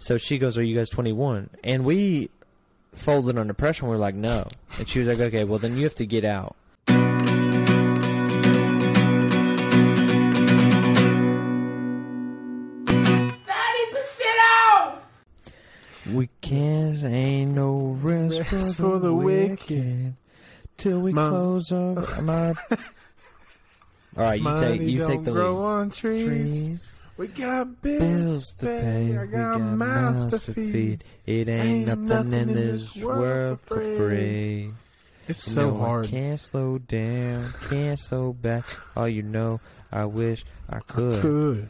So she goes, are you guys 21? And we folded under pressure, and we were like, no. And she was like, okay, well, then you have to get out. We can't, ain't no rest for the wicked till we close up my. All right, you take the lead. Grow on trees. We got bills to pay. I got mouths to feed. It ain't nothing in this world for free. It's so hard. I can't slow down. Can't slow back. Oh, you know, I wish I could.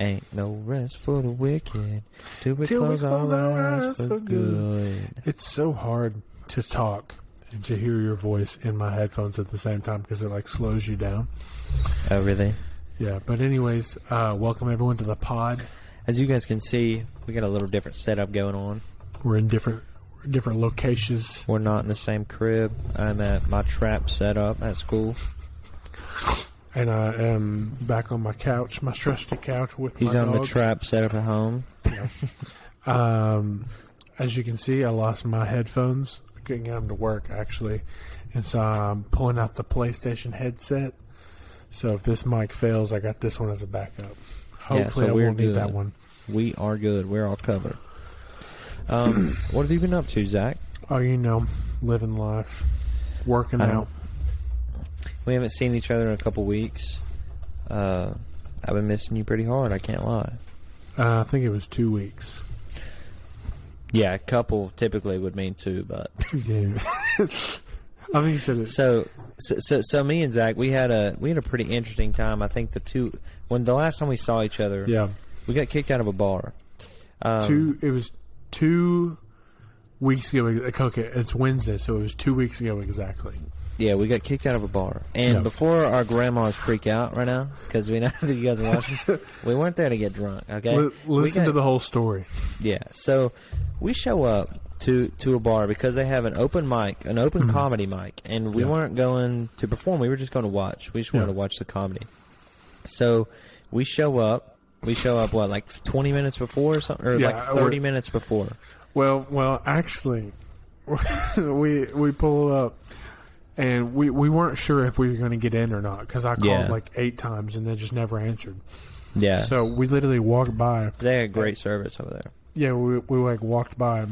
Ain't no rest for the wicked till we close our eyes for good. It's so hard to talk and to hear your voice in my headphones at the same time because it like slows you down. Oh, really? Yeah. But anyways, welcome everyone to the pod. As you guys can see, we got a little different setup going on. We're in different locations. We're not in the same crib. I'm at my trap setup at school. And I am back on my couch, my trusty couch with my dog. He's on the trap set up at home. Yeah. As you can see, I lost my headphones. I couldn't get them to work, actually. And so I'm pulling out the PlayStation headset. So if this mic fails, I got this one as a backup. Hopefully, yeah, so I won't need that one. We are good. We're all covered. What have you been up to, Zach? Oh, you know, living life, working out. We haven't seen each other in a couple weeks. I've been missing you pretty hard, I can't lie. I think it was 2 weeks. Yeah, a couple typically would mean two, but... Yeah. I mean, so me and Zach, we had a pretty interesting time. I think the last time we saw each other, yeah, we got kicked out of a bar. It was 2 weeks ago. Okay, it's Wednesday, so it was 2 weeks ago exactly. Yeah, we got kicked out of a bar. And before our grandmas freak out right now, because we know that you guys are watching, we weren't there to get drunk, okay? Listen to the whole story. Yeah, so we show up to a bar because they have an open mic, an open comedy mic, and we weren't going to perform. We were just going to watch. We just wanted to watch the comedy. So we show up. We show up, what, like 20 minutes before or something? Or like 30 minutes before? Well, actually, we pull up. And we weren't sure if we were going to get in or not because I called like 8 times and they just never answered. Yeah. So we literally walked by. They had great service over there. Yeah, we like walked by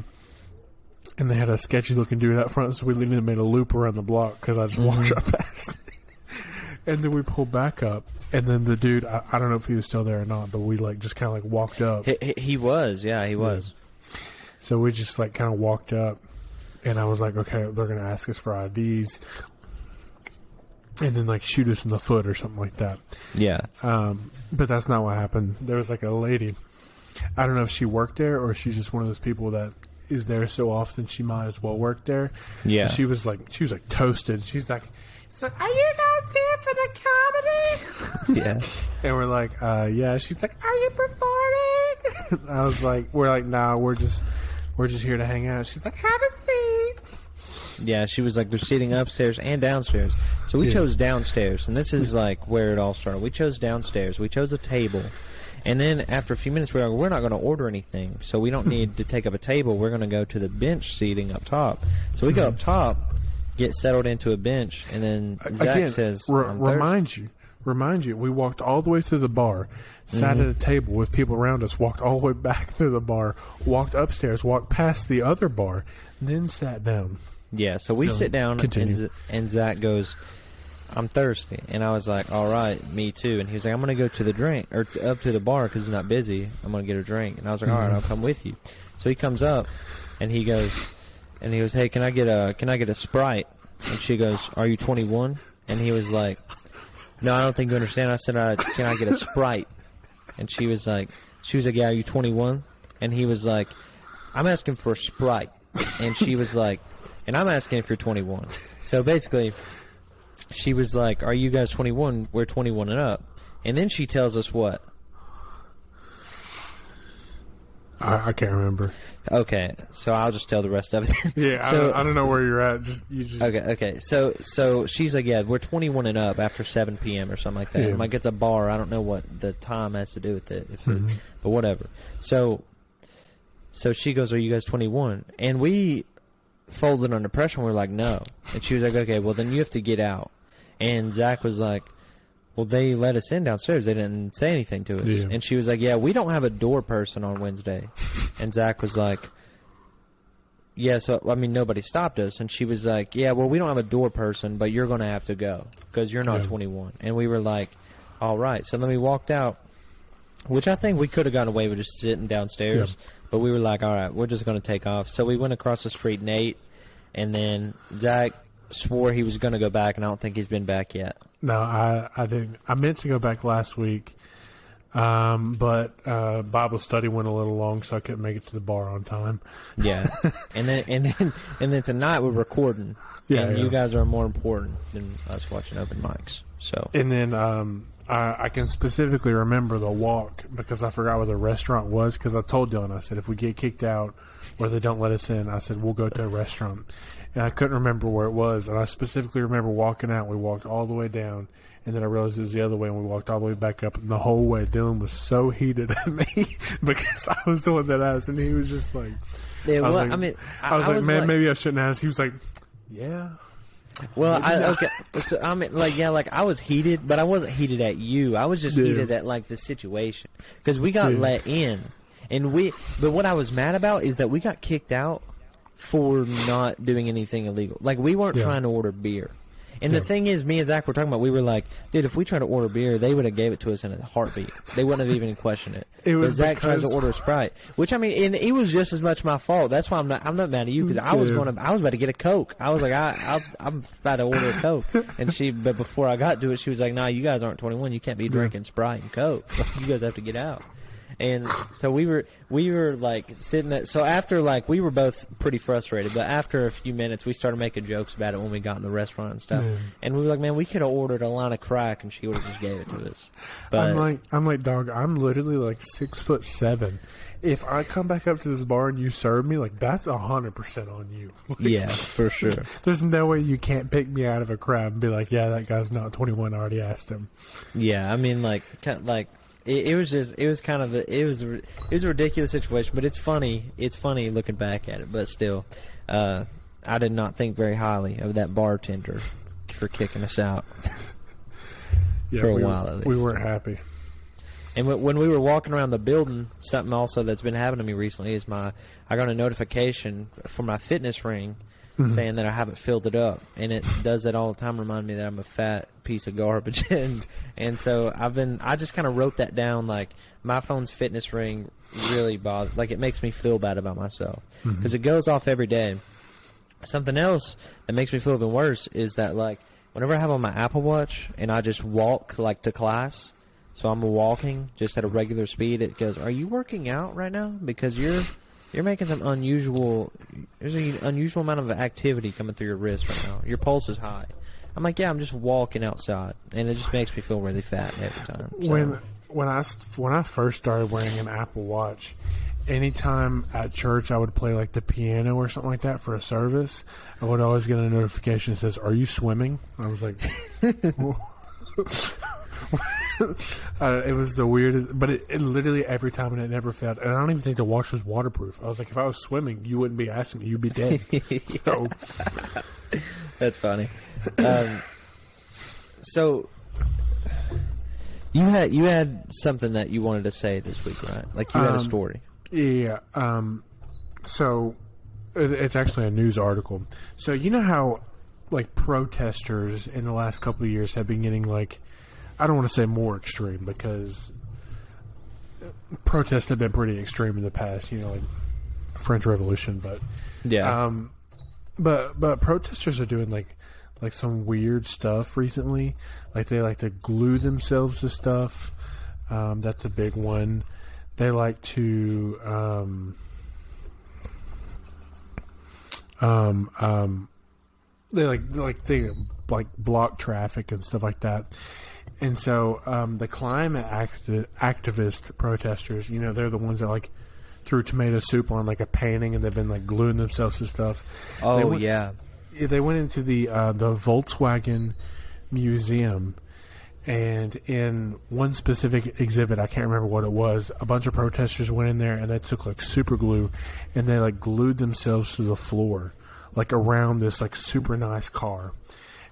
and they had a sketchy looking dude out front, so we literally made a loop around the block because I just walked right past. And then we pulled back up, and then the dude, I don't know if he was still there or not, but we like just kind of like walked up. He was, yeah, he was. Yeah. So we just like kind of walked up. And I was like, okay, they're going to ask us for IDs and then, like, shoot us in the foot or something like that. Yeah. But that's not what happened. There was, like, a lady. I don't know if she worked there or she's just one of those people that is there so often she might as well work there. Yeah. And she was, like, toasted. She's like, so are you guys here for the comedy? Yeah. And we're like, yeah. She's like, are you performing? I was like, we're like, nah, we're just here to hang out. She's like, have a seat. Yeah, she was like, they're seating upstairs and downstairs. So we chose downstairs, and this is like where it all started. We chose downstairs. We chose a table. And then after a few minutes, we were like, we're not going to order anything, so we don't need to take up a table. We're going to go to the bench seating up top. So we go up top, get settled into a bench, and then Zach says, remind you, we walked all the way through the bar, sat at a table with people around us, walked all the way back through the bar, walked upstairs, walked past the other bar, then sat down. Yeah, so we sit down, and Zach goes, I'm thirsty. And I was like, all right, me too. And he was like, I'm going to go to the drink, or up to the bar because it's not busy. I'm going to get a drink. And I was like, all right, I'll come with you. So he comes up, and he goes, hey, can I get a Sprite? And she goes, are you 21? And he was like... No, I don't think you understand. I said, can I get a Sprite? And she was like, yeah, are you 21? And he was like, I'm asking for a Sprite. And she was like, and I'm asking if you're 21. So basically, she was like, are you guys 21? We're 21 and up. And then she tells us what? I can't remember. Okay, so I'll just tell the rest of it. Yeah, so, I don't know where you're at. You just... Okay. So she's like, yeah, we're 21 and up after 7 p.m. or something like that. Yeah. I'm like, it's a bar. I don't know what the time has to do with it, but whatever. So So she goes, are you guys 21? And we folded under pressure, and we were like, no. And she was like, okay, well, then you have to get out. And Zach was like, well, they let us in downstairs. They didn't say anything to us. Yeah. And she was like, yeah, we don't have a door person on Wednesday. And Zach was like, yeah, so, I mean, nobody stopped us. And she was like, yeah, well, we don't have a door person, but you're going to have to go because you're not 21. And we were like, all right. So then we walked out, which I think we could have gotten away with just sitting downstairs. Yeah. But we were like, all right, we're just going to take off. So we went across the street, Nate, and then Zach swore he was going to go back, and I don't think he's been back yet. No, I didn't. I meant to go back last week, but Bible study went a little long, so I couldn't make it to the bar on time. Yeah, and then tonight we're recording. Yeah, and you guys are more important than us watching open mics. So and then I can specifically remember the walk because I forgot where the restaurant was because I told Dillon, I said, if we get kicked out or they don't let us in, I said, we'll go to a restaurant. And I couldn't remember where it was. And I specifically remember walking out. We walked all the way down. And then I realized it was the other way. And we walked all the way back up. And the whole way, Dillon was so heated at me because I was doing that ass. And he was just like, yeah, well, I was like, man, maybe I shouldn't ask. He was like, yeah. Well, okay. So, I mean, I was heated, but I wasn't heated at you. I was just heated at the situation because we got let in, but what I was mad about is that we got kicked out for not doing anything illegal. Like we weren't trying to order beer, and the thing is, me and Zach were talking about. We were like, dude, if we tried to order beer, they would have gave it to us in a heartbeat. They wouldn't have even questioned it. It was Zach tries to order a Sprite, which I mean, and it was just as much my fault. That's why I'm not mad at you because I was about to get a Coke. I was like, I'm about to order a Coke, but before I got to it, she was like, nah, you guys aren't 21. You can't be drinking Sprite and Coke. You guys have to get out. And so we were like sitting there. So after we were both pretty frustrated, but after a few minutes, we started making jokes about it when we got in the restaurant and stuff. Yeah. And we were like, man, we could have ordered a line of crack and she would have just gave it to us. But I'm like, dog, I'm literally 6'7". If I come back up to this bar and you serve me, that's 100% on you. Yeah, for sure. There's no way you can't pick me out of a crowd and be like, yeah, that guy's not 21. I already asked him. Yeah. I mean, It was a ridiculous situation, but it's funny. It's funny looking back at it, but still, I did not think very highly of that bartender for kicking us out for a while at least. We weren't happy. And when we were walking around the building, something also that's been happening to me recently is I got a notification for my fitness ring saying that I haven't filled it up, and it does that all the time, remind me that I'm a fat piece of garbage. and so I just kind of wrote that down, my phone's fitness ring really bothers, it makes me feel bad about myself because it goes off every day. Something else that makes me feel even worse is that whenever I have on my Apple Watch and I just walk to class, so I'm walking just at a regular speed, it goes, are you working out right now? Because you're making some unusual. There's an unusual amount of activity coming through your wrist right now. Your pulse is high. I'm like, yeah, I'm just walking outside, and it just makes me feel really fat every time. So. When I first started wearing an Apple Watch, anytime at church I would play the piano or something like that for a service, I would always get a notification that says, "Are you swimming?" I was like. It was the weirdest, but it literally every time, and it never failed. And I don't even think the watch was waterproof. I was like, if I was swimming, you wouldn't be asking me, you'd be dead. So that's funny. So you had something that you wanted to say this week, right? You had a story. Yeah. So it's actually a news article. So you know how protesters in the last couple of years have been getting I don't want to say more extreme because protests have been pretty extreme in the past, French Revolution, but yeah. But protesters are doing like some weird stuff recently. They like to glue themselves to stuff. That's a big one. They like to they block traffic and stuff like that. And so the climate activist protesters, they're the ones that threw tomato soup on a painting, and they've been gluing themselves to stuff. Oh, they went into the Volkswagen Museum, And in one specific exhibit, I can't remember what it was, a bunch of protesters went in there and they took like super glue and they like glued themselves to the floor, like around this like super nice car.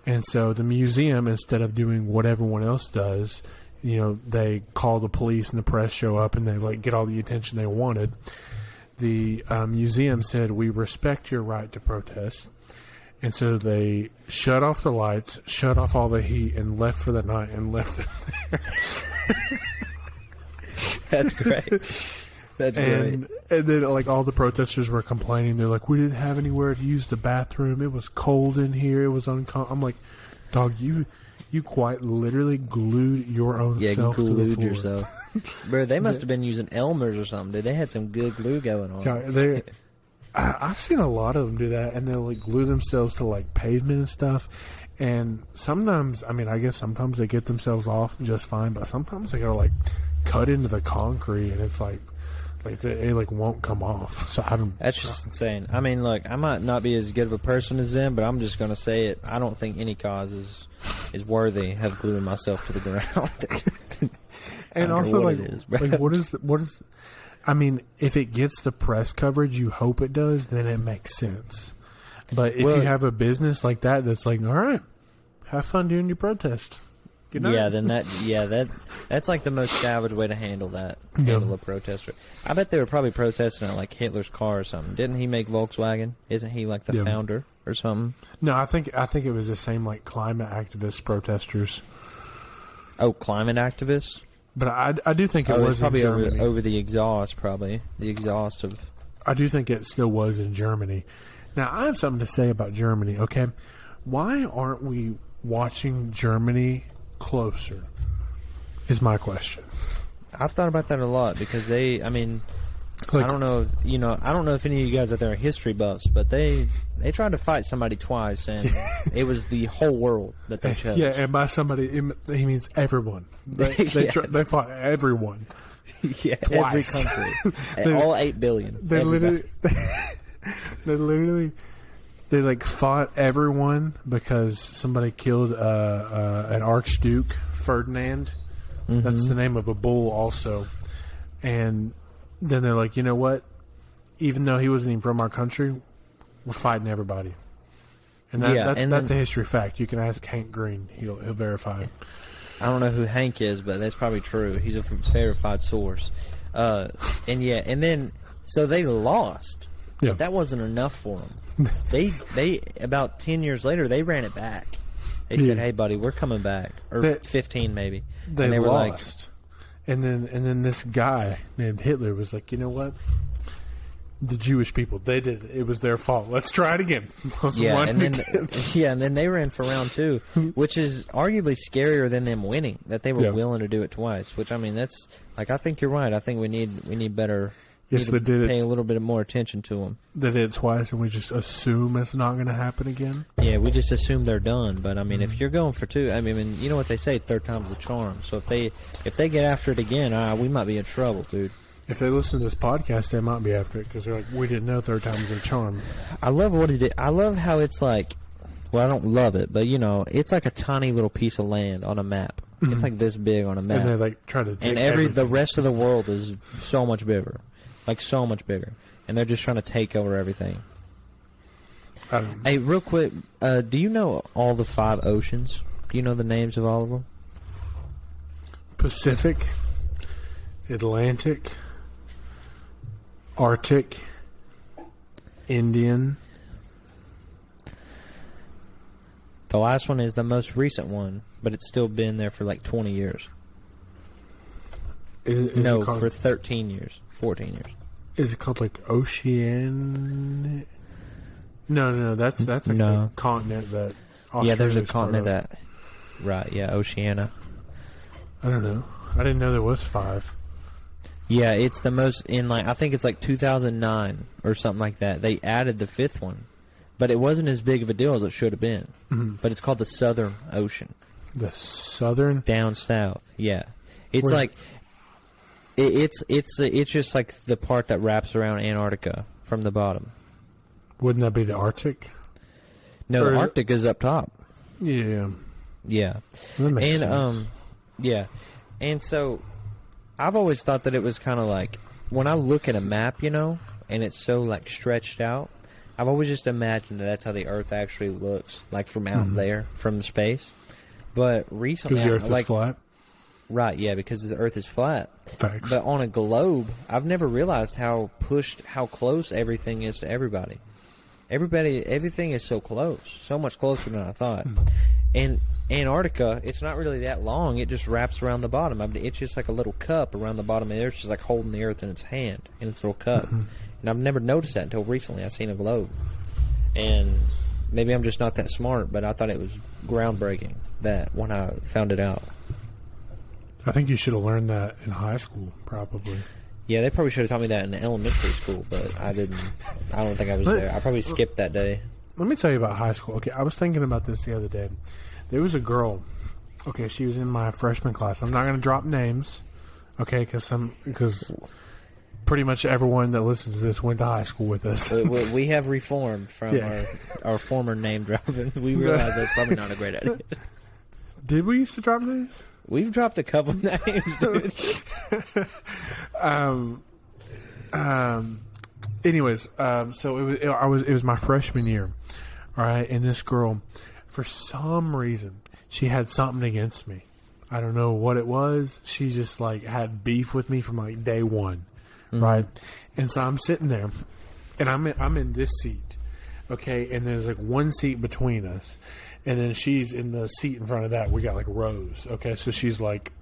And so the museum, instead of doing what everyone else does, you know, they call the police and the press show up and they like get all the attention they wanted. The museum said, "We respect your right to protest." And so they shut off the lights, shut off all the heat, and left for the night and left them there. That's great. That's great. And then, like, all the protesters were complaining. They're like, "We didn't have anywhere to use the bathroom. It was cold in here. It was uncomfortable." I'm like, "Dog, you quite literally glued your own self to the floor." Yeah, glued yourself. Bro, they must have been using Elmer's or something, dude. They had some good glue going on. They... I've seen a lot of them do that, and they'll like glue themselves to like pavement and stuff. And sometimes, I mean, I guess sometimes they get themselves off just fine, but sometimes they gotta like cut into the concrete, and it's like it like won't come off. So that's just insane. I mean, look, I might not be as good of a person as them, but I'm just gonna say it. I don't think any cause is worthy of gluing myself to the ground. And also, what is? I mean, if it gets the press coverage you hope it does, then it makes sense. But if you have a business like that that's like, all right, have fun doing your protest. Good night. Yeah, then that's like the most savage way to handle that. Handle a protester. I bet they were probably protesting at like Hitler's car or something. Didn't he make Volkswagen? Isn't he like the founder or something? No, I think it was the same like climate activist protesters. Oh, climate activists? But I do think it was probably in Germany. Over the exhaust, probably. The exhaust of... I do think it still was in Germany. Now, I have something to say about Germany, okay? Why aren't we watching Germany closer, is my question. I've thought about that a lot because they, I mean... Like, I don't know if any of you guys out there are history buffs, but they tried to fight somebody twice, and it was the whole world that they chose. Yeah, and by somebody, he means everyone. They fought everyone. Yeah, twice. Every country. All 8 billion. They like fought everyone because somebody killed an Archduke Ferdinand. Mm-hmm. That's the name of a bull, also, and. Then they're like, you know what? Even though he wasn't even from our country, we're fighting everybody. And that's a history fact. You can ask Hank Green. He'll verify it. I don't know who Hank is, but that's probably true. He's a verified source. So they lost. Yeah. That wasn't enough for them. They about 10 years later, they ran it back. They said, hey, buddy, we're coming back. Or 15 maybe. They lost. Were like... And then this guy named Hitler was like, you know what? The Jewish people, they did it. It was their fault. Let's try it again. And then they ran for round two, which is arguably scarier than them winning, that they were willing to do it twice, which, I mean, that's like, I think you're right. I think we need better. Yes, they did pay a little bit more attention to them. They did it twice, and we just assume it's not going to happen again? Yeah, we just assume they're done. But, I mean, if you're going for two, I mean, you know what they say, third time's the charm. So if they get after it again, we might be in trouble, dude. If they listen to this podcast, they might be after it because they're like, we didn't know third time's the charm. I love what he did. I love how it's like, well, I don't love it, but, you know, it's like a tiny little piece of land on a map. Mm-hmm. It's like this big on a map. And they, like, try to take and the rest of the world is so much bigger. Like, so much bigger. And they're just trying to take over everything. Hey, real quick, do you know all the 5 oceans? Do you know the names of all of them? Pacific, Atlantic, Arctic, Indian. The last one is the most recent one, but it's still been there for like 20 years. No, for 13 years. 14 years. Is it called like Ocean? No. That's like a continent that. Australia's there's a continent of. That. Right. Yeah, Oceania. I don't know. I didn't know there was 5. Yeah, it's the most in like I think it's like 2009 or something like that. They added the 5th one, but it wasn't as big of a deal as it should have been. Mm-hmm. But it's called the Southern Ocean. The Southern? Down south. Yeah, it's where's... like. It's just like the part that wraps around Antarctica from the bottom. Wouldn't that be the Arctic? No, Arctic is up top. Yeah. That makes sense. Yeah. And so I've always thought that it was kind of like when I look at a map, you know, and it's so like stretched out, I've always just imagined that that's how the Earth actually looks, like from out there, from space. But recently, because the Earth is flat. Right, yeah, because the Earth is flat. Thanks. But on a globe, I've never realized how close everything is to everybody. Everything is so close, so much closer than I thought. And Antarctica, it's not really that long. It just wraps around the bottom. I mean, it's just like a little cup around the bottom of the Earth, just like holding the Earth in its hand, in its little cup. And I've never noticed that until recently. I've seen a globe. And maybe I'm just not that smart, but I thought it was groundbreaking that when I found it out. I think you should have learned that in high school, probably. Yeah, they probably should have taught me that in elementary school, but I didn't. I don't think I was there. I probably skipped that day. Let me tell you about high school. Okay, I was thinking about this the other day. There was a girl. Okay, she was in my freshman class. I'm not going to drop names, okay, because pretty much everyone that listens to this went to high school with us. We have reformed from our former name dropping. We realized that's probably not a great idea. Did we used to drop names? We've dropped a couple names, dude. So it was my freshman year, all right? And this girl, for some reason, she had something against me. I don't know what it was. She just, like, had beef with me from, like, day one, right? And so I'm sitting there, and I'm in this seat, okay? And there's, like, one seat between us. And then she's in the seat in front of that. We got, like, rows, okay? So she's, like,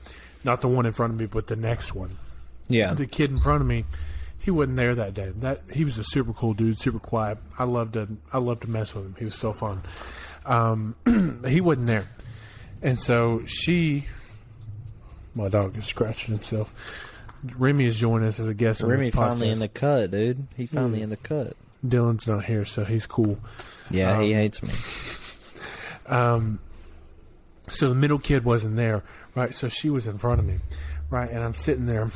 not the one in front of me, but the next one. Yeah. The kid in front of me, he wasn't there that day. He was a super cool dude, super quiet. I loved to mess with him. He was so fun. He wasn't there. And so my dog is scratching himself. Remy is joining us as a guest on this podcast. Remy finally in the cut, dude. He finally in the cut. Dylan's not here, so he's cool. Yeah, he hates me. So the middle kid wasn't there, right? So she was in front of me, right? And I'm sitting there,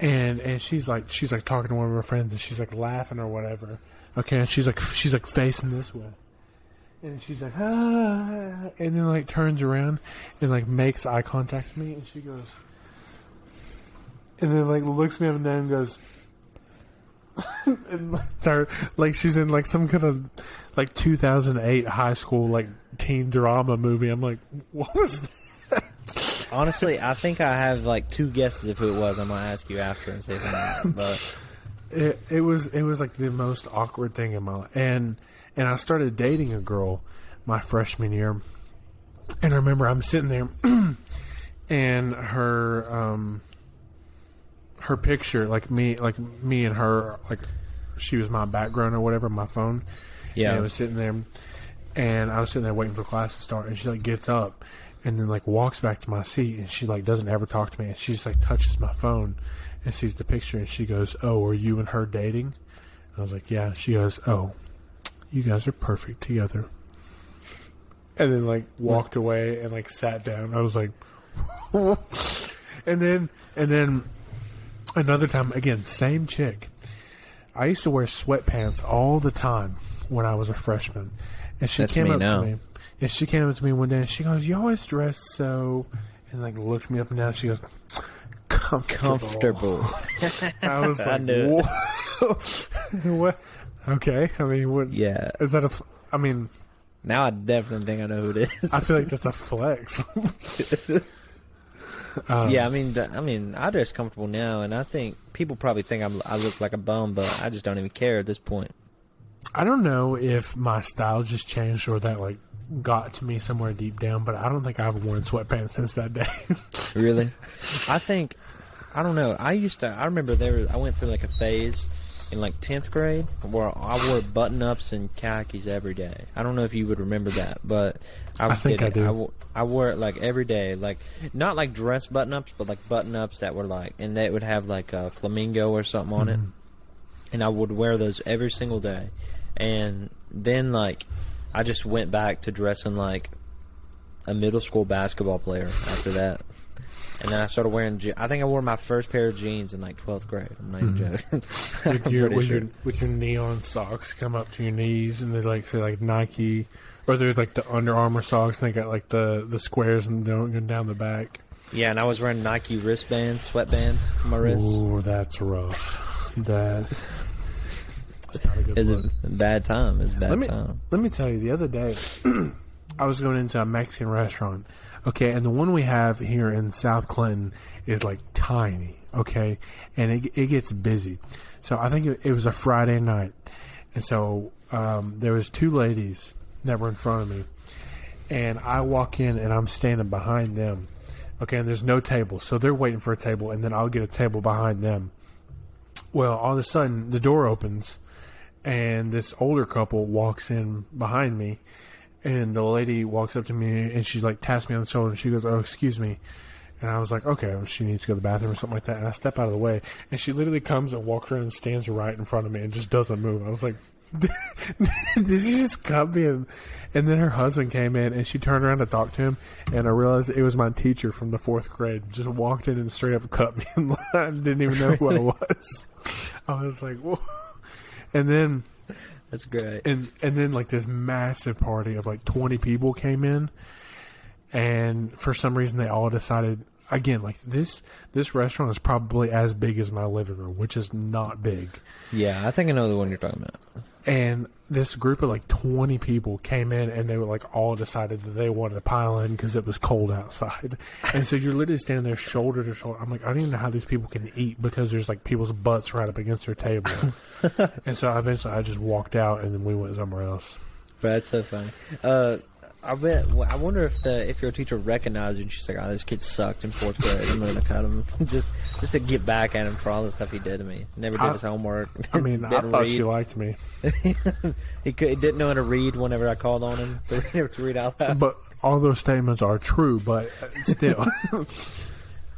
and she's like talking to one of her friends, and she's like laughing or whatever, okay? And she's like facing this way, and she's like ah, and then like turns around and like makes eye contact with me, and she goes, and then like looks me up and down and goes. And like she's in like some kind of like 2008 high school like teen drama movie. I'm like, what was that? Honestly, I think I have like two guesses of who it was. I'm gonna ask you after and see if I'm not. But it was like the most awkward thing in my life. And I started dating a girl my freshman year, and I remember I'm sitting there, and her picture, like me and her, like she was my background or whatever, my phone. Yeah. And I was sitting there waiting for class to start, and she like gets up and then like walks back to my seat, and she like doesn't ever talk to me, and she just like touches my phone and sees the picture, and she goes, "Oh, are you and her dating?" And I was like, "Yeah." She goes, "Oh, you guys are perfect together." And then like walked away and like sat down. I was like, and then another time, again, same chick. I used to wear sweatpants all the time when I was a freshman. And she came up to me one day, and she goes, "You always dress so," and like looked me up and down. She goes, "Comfortable." I was like, I knew. What? Okay. I mean, what? Yeah. Is that I mean. Now I definitely think I know who it is. I feel like that's a flex. Yeah, I mean, I dress comfortable now, and I think people probably think I look like a bum, but I just don't even care at this point. I don't know if my style just changed or that like got to me somewhere deep down, but I don't think I've worn sweatpants since that day. Really? I don't know. I remember I went through like a phase in like 10th grade where I wore button-ups and khakis every day. I don't know if you would remember that, but I wore it like every day, like not like dress button-ups, but like button-ups that were like, and they would have like a flamingo or something on it, and I would wear those every single day. And then like I just went back to dressing like a middle school basketball player after that. And then I started wearing jeans. I think I wore my first pair of jeans in like 12th grade. I'm not even joking. With your neon socks come up to your knees, and they like say like Nike, or they're like the Under Armour socks, and they got like the squares and they don't go down the back. Yeah, and I was wearing Nike wristbands, sweatbands on my wrist. Oh, that's rough. That's not a good look. It's a bad time. Let me tell you, the other day, I was going into a Mexican restaurant. Okay, and the one we have here in South Clinton is like tiny, okay? And it gets busy. So I think it was a Friday night. And so there was two ladies that were in front of me. And I walk in and I'm standing behind them. Okay, and there's no table. So they're waiting for a table, and then I'll get a table behind them. Well, all of a sudden, the door opens, and this older couple walks in behind me. And the lady walks up to me, and she like taps me on the shoulder, and she goes, "Oh, excuse me." And I was like, "Okay, well, she needs to go to the bathroom or something like that." And I step out of the way, and she literally comes and walks around and stands right in front of me and just doesn't move. I was like, "Did you just cut me?" And then her husband came in, and she turned around to talk to him, and I realized it was my teacher from the 4th grade. Just walked in and straight up cut me in line. I didn't even know who I was. I was like, "Whoa!" And then. That's great. And then, like, this massive party of, like, 20 people came in. And for some reason, they all decided, again, like, this restaurant is probably as big as my living room, which is not big. Yeah, I think I know the one you're talking about. And this group of, like, 20 people came in, and they were, like, all decided that they wanted to pile in because it was cold outside. And so you're literally standing there shoulder to shoulder. I'm like, I don't even know how these people can eat because there's, like, people's butts right up against their table. And so eventually I just walked out, and then we went somewhere else. But that's so funny. I wonder if your teacher recognized you, and she's like, "Oh, this kid sucked in 4th grade. I'm going to cut him just to get back at him for all the stuff he did to me. Never did his homework." I mean, I thought she liked me. He didn't know how to read whenever I called on him to read out loud. But all those statements are true, but still.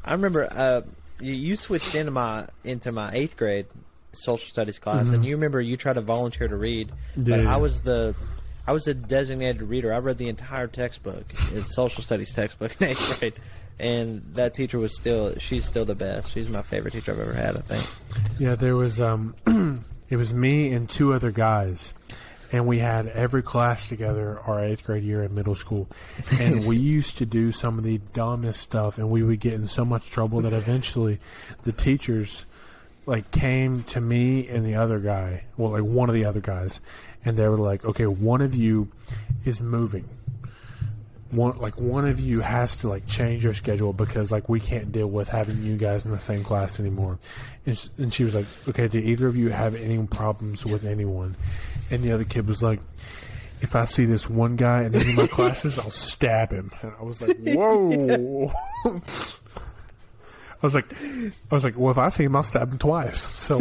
I remember you switched into my 8th grade social studies class, and you remember you tried to volunteer to read, but I was a designated reader. I read the entire textbook. It's social studies textbook in 8th grade. And that teacher was she's still the best. She's my favorite teacher I've ever had, I think. Yeah, there was, it was me and 2 other guys. And we had every class together our 8th grade year in middle school. And we used to do some of the dumbest stuff. And we would get in so much trouble that eventually the teachers, like, came to me and the other guy. Well, like, one of the other guys. And they were like, "Okay, one of you is moving. One of you has to, like, change your schedule because, like, we can't deal with having you guys in the same class anymore." And she was like, "Okay, do either of you have any problems with anyone?" And the other kid was like, "If I see this one guy in any of my classes, I'll stab him." And I was like, "Whoa." I was like, "Well, if I see him, I'll stab him twice." So.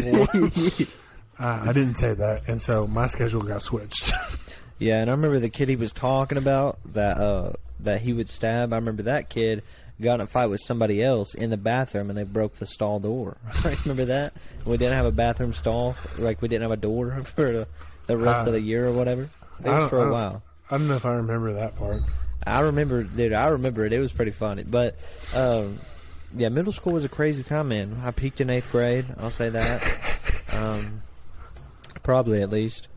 I didn't say that, and so my schedule got switched. Yeah, and I remember the kid he was talking about that he would stab. I remember that kid got in a fight with somebody else in the bathroom, and they broke the stall door. Remember that? We didn't have a bathroom stall. Like, we didn't have a door for the rest of the year or whatever. It was for a while. I don't know if I remember that part. I remember it. It was pretty funny. But, yeah, middle school was a crazy time, man. I peaked in 8th grade. I'll say that. Probably at least.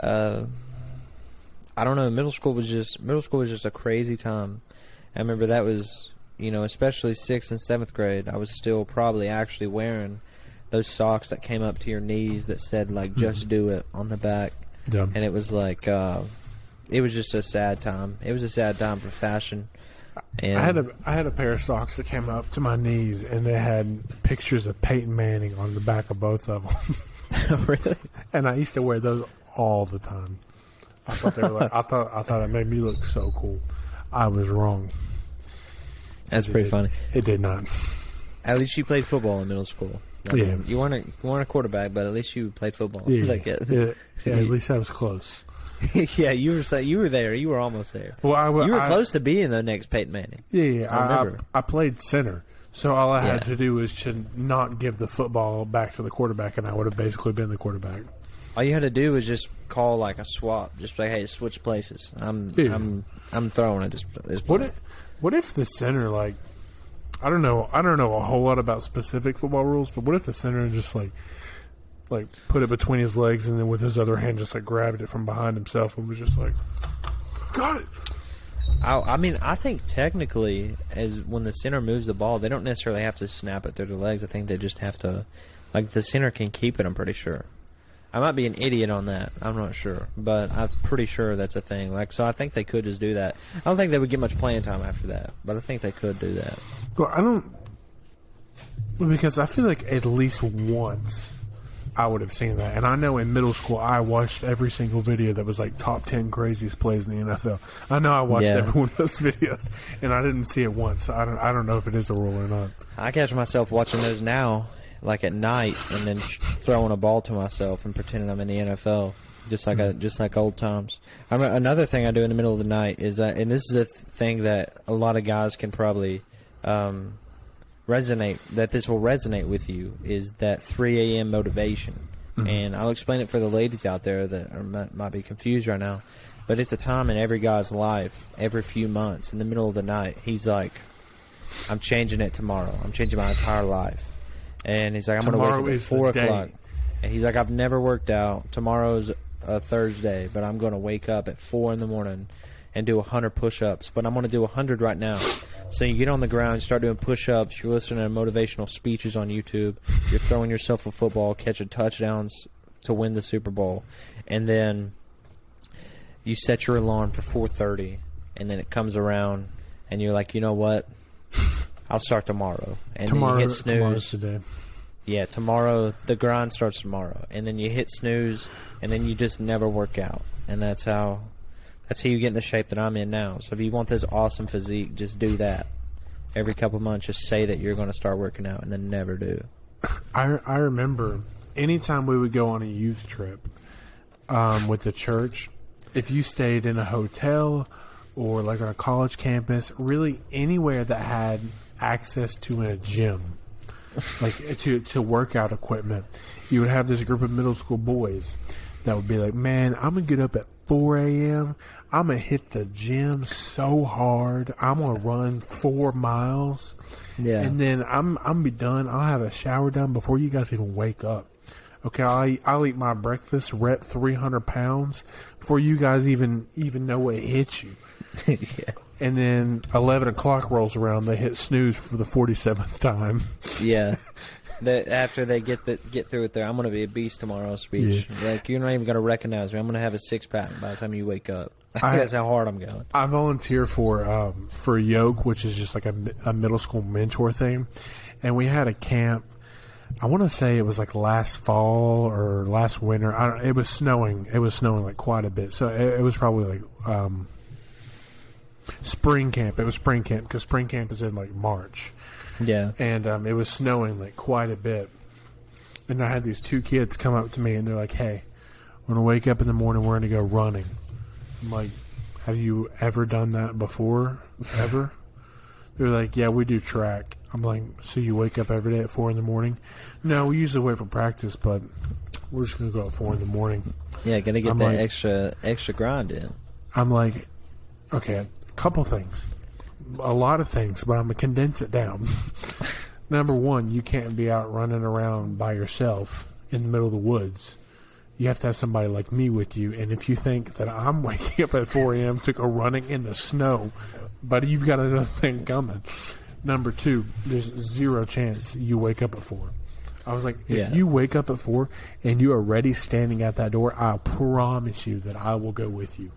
I don't know. Middle school was just a crazy time. I remember that was, especially 6th and 7th grade. I was still probably actually wearing those socks that came up to your knees that said, like, "Just do it" on the back. Yeah. And it was like, it was just a sad time. It was a sad time for fashion. And I had a pair of socks that came up to my knees, and they had pictures of Peyton Manning on the back of both of them. Really? And I used to wear those all the time. I thought they were like, I thought it made me look so cool. I was wrong. That's pretty funny. It did not. At least you played football in middle school. I mean, you weren't a quarterback, but at least you played football. Yeah, like it. Yeah, at least I was close. Yeah, you were there. You were almost there. Well, you were close to being the next Peyton Manning. Yeah, I played center. So all I had to do was to not give the football back to the quarterback, and I would have basically been the quarterback. All you had to do was just call, like, a swap, just like, "Hey, switch places. I'm throwing at this point." What if the center, like, I don't know a whole lot about specific football rules, but what if the center just like put it between his legs and then with his other hand just like grabbed it from behind himself and was just like, got it. I mean, I think technically, as when the center moves the ball, they don't necessarily have to snap it through their legs. I think they just have to, like, the center can keep it, I'm pretty sure. I might be an idiot on that. I'm not sure. But I'm pretty sure that's a thing. Like, so I think they could just do that. I don't think they would get much playing time after that, but I think they could do that. Well, because I feel like at least once I would have seen that. And I know in middle school I watched every single video that was like top 10 craziest plays in the NFL. I know I watched every one of those videos, and I didn't see it once. So I don't know if it is a rule or not. I catch myself watching those now, like at night, and then throwing a ball to myself and pretending I'm in the NFL, just like old times. Another thing I do in the middle of the night is that, and this is a thing that a lot of guys can probably resonate with you, is that 3 a.m. motivation. Mm-hmm. And I'll explain it for the ladies out there that might be confused right now, but it's a time in every guy's life, every few months, in the middle of the night, he's like, I'm changing it tomorrow. I'm changing my entire life. And he's like, I'm going to wake up at 4 o'clock. And he's like, I've never worked out. Tomorrow's a Thursday, but I'm going to wake up at 4 in the morning and do 100 push-ups. But I'm going to do 100 right now. So you get on the ground, you start doing push-ups, you're listening to motivational speeches on YouTube, you're throwing yourself a football, catching touchdowns to win the Super Bowl, and then you set your alarm to 4:30, and then it comes around, and you're like, you know what? I'll start tomorrow. And tomorrow, then you hit snooze. Tomorrow's today. Yeah, tomorrow, the grind starts tomorrow. And then you hit snooze, and then you just never work out. And that's how you get in the shape that I'm in now. So if you want this awesome physique, just do that. Every couple of months, just say that you're going to start working out and then never do. I remember anytime we would go on a youth trip with the church, if you stayed in a hotel or like on a college campus, really anywhere that had access to a gym, like to workout equipment, you would have this group of middle school boys that would be like, man, I'm going to get up at 4 a.m. I'm going to hit the gym so hard. I'm going to run 4 miles. Yeah. And then I'm going to be done. I'll have a shower done before you guys even wake up. Okay, I'll eat my breakfast, rep 300 pounds before you guys even know what hit you. Yeah. And then 11 o'clock rolls around, they hit snooze for the 47th time. Yeah. After they get through it there, I'm going to be a beast tomorrow speech. Yeah. Like, you're not even going to recognize me. I'm going to have a six-pack by the time you wake up. That's how hard I'm going. I volunteer for Yoke, which is just like a middle school mentor thing. And we had a camp. I want to say it was like last fall or last winter. It was snowing. It was snowing like quite a bit. So it was probably like spring camp. It was spring camp because spring camp is in like March. Yeah. And it was snowing like quite a bit. And I had these two kids come up to me and they're like, hey, when we wake up in the morning, we're going to go running. I'm like, have you ever done that before? Ever? They're like, yeah, we do track. I'm like, so you wake up every day at 4 in the morning? No, we usually wait for practice, but we're just going to go at 4 in the morning. Yeah, going to get that extra grind in. I'm like, okay, a couple things. A lot of things, but I'm going to condense it down. Number one, you can't be out running around by yourself in the middle of the woods. You have to have somebody like me with you. And if you think that I'm waking up at 4 a.m. to go running in the snow, buddy, you've got another thing coming. Number two, there's zero chance you wake up at 4. I was like, if you wake up at 4 and you are already standing at that door, I promise you that I will go with you.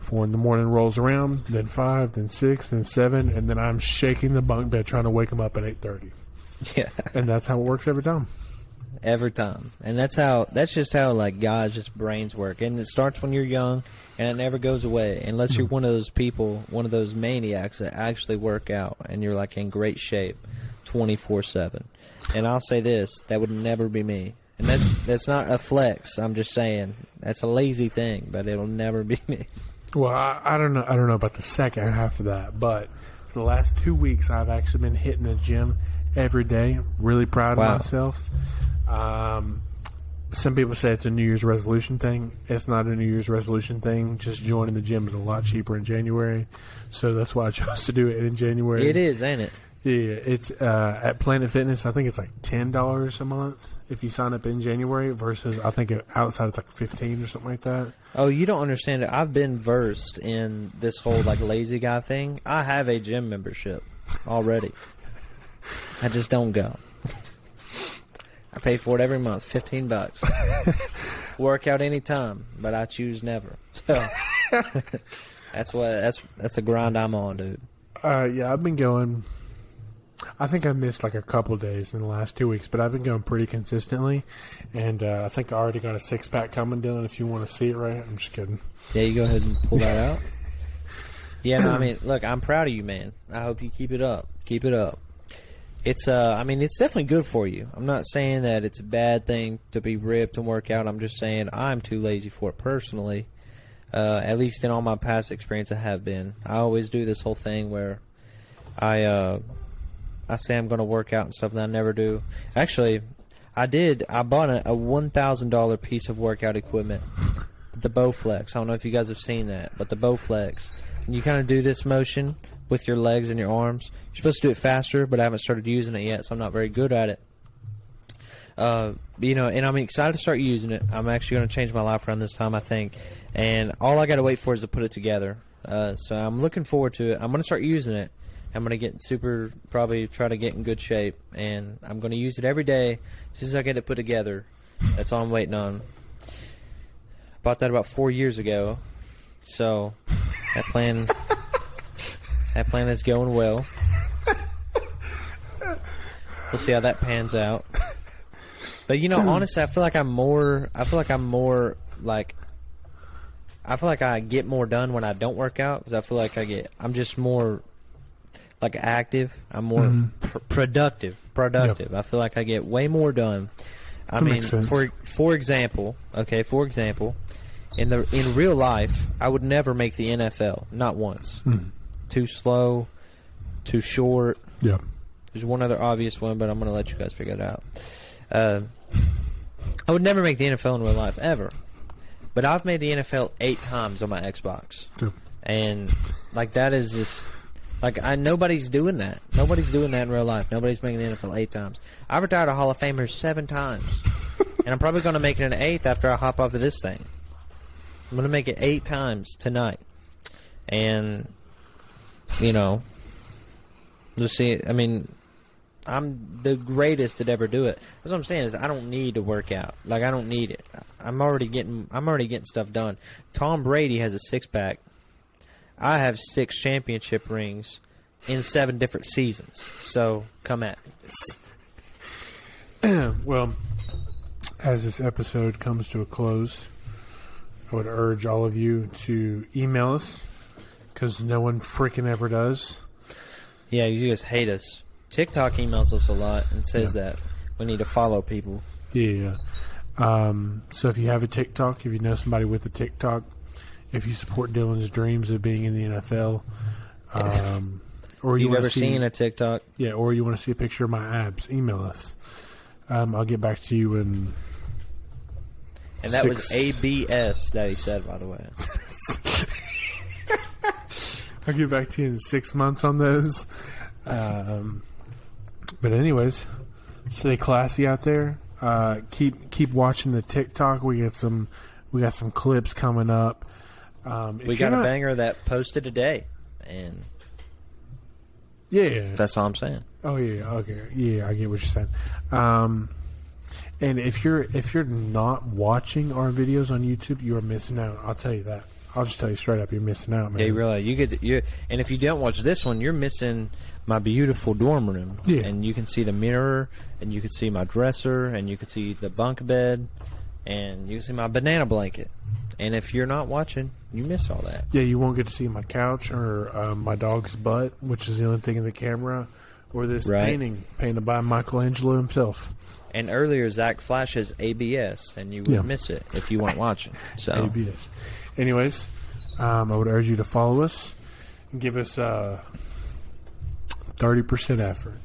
4 in the morning rolls around, then 5, then 6, then 7, and then I'm shaking the bunk bed trying to wake him up at 8:30. Yeah. And that's how it works every time. Every time. And that's just how, like, guys, just brains work. And it starts when you're young, and it never goes away unless you're one of those people, one of those maniacs that actually work out and you're, like, in great shape 24/7. And I'll say this, that would never be me. And that's not a flex, I'm just saying. That's a lazy thing, but it'll never be me. Well, I don't know about the second half of that, but for the last 2 weeks, I've actually been hitting the gym every day. Really proud of myself. Some people say it's a New Year's resolution thing. It's not a New Year's resolution thing. Just joining the gym is a lot cheaper in January, so that's why I chose to do it in January. It is, ain't it? Yeah, it's at Planet Fitness. I think it's like $10 a month if you sign up in January versus I think outside it's like $15 or something like that. Oh, you don't understand it. I've been versed in this whole like lazy guy thing. I have a gym membership already. I just don't go. I pay for it every month, $15. Workout any time, but I choose never. So that's the grind I'm on, dude. Yeah, I've been going. I think I missed like a couple days in the last 2 weeks, but I've been going pretty consistently, and I think I already got a six pack coming, Dillon. If you want to see it, right? I'm just kidding. Yeah, you go ahead and pull that out. Yeah, no, I mean, look, I'm proud of you, man. I hope you keep it up. Keep it up. It's, I mean, it's definitely good for you. I'm not saying that it's a bad thing to be ripped and work out. I'm just saying I'm too lazy for it personally. At least in all my past experience, I have been. I always do this whole thing where I say I'm going to work out and stuff, and I never do. Actually, I did. I bought a $1,000 piece of workout equipment, the Bowflex. I don't know if you guys have seen that, but the Bowflex. And you kind of do this motion with your legs and your arms. You're supposed to do it faster, but I haven't started using it yet, so I'm not very good at it. You know, and I'm excited to start using it. I'm actually going to change my life around this time, I think. And all I got to wait for is to put it together. So I'm looking forward to it. I'm going to start using it. I'm going to get super, probably try to get in good shape. And I'm going to use it every day as soon as I get it put together. That's all I'm waiting on. Bought that about 4 years ago. So that plan... That plan is going well. We'll see how that pans out. But you know, honestly, I feel like I get more done when I don't work out because I feel like I'm just more like active. I'm more productive. Yep. I feel like I get way more done. I mean, for example, in real life, I would never make the NFL, not once. Mm. Too slow, too short. Yeah. There's one other obvious one, but I'm going to let you guys figure it out. I would never make the NFL in real life, ever. But I've made the NFL 8 times on my Xbox. Yeah. And, like, that is just... Like, nobody's doing that. Nobody's doing that in real life. Nobody's making the NFL 8 times. I've retired a Hall of Famer 7 times. And I'm probably going to make it an 8th after I hop off of this thing. I'm going to make it 8 times tonight. And... You know, just see. I mean, I'm the greatest to ever do it. That's what I'm saying is I don't need to work out. Like I don't need it. I'm already getting stuff done. Tom Brady has a six pack. I have 6 championship rings in 7 different seasons. So come at me. Well, as this episode comes to a close, I would urge all of you to email us. Because no one freaking ever does. Yeah, you guys hate us. TikTok emails us a lot and says that we need to follow people. Yeah. So if you have a TikTok, if you know somebody with a TikTok, if you support Dylan's dreams of being in the NFL, or you've ever seen a TikTok, yeah, or you want to see a picture of my abs, email us. I'll get back to you in. And that was ABS that he said, by the way. I'll get back to you in 6 months on those. But anyways, stay classy out there. Keep watching the TikTok. We got some clips coming up. We got a banger that posted today, and yeah, that's all I'm saying. Oh yeah, okay, yeah, I get what you're saying. And if you're not watching our videos on YouTube, you are missing out. I'll tell you that. I'll just tell you straight up, you're missing out, man. Yeah, you realize and if you don't watch this one, you're missing my beautiful dorm room. Yeah. And you can see the mirror, and you can see my dresser, and you can see the bunk bed, and you can see my banana blanket. And if you're not watching, you miss all that. Yeah, you won't get to see my couch or my dog's butt, which is the only thing in the camera, or this painting painted by Michelangelo himself. And earlier, Zach flashes ABS, and you would miss it if you weren't watching. So ABS. Anyways, I would urge you to follow us and give us 30% effort.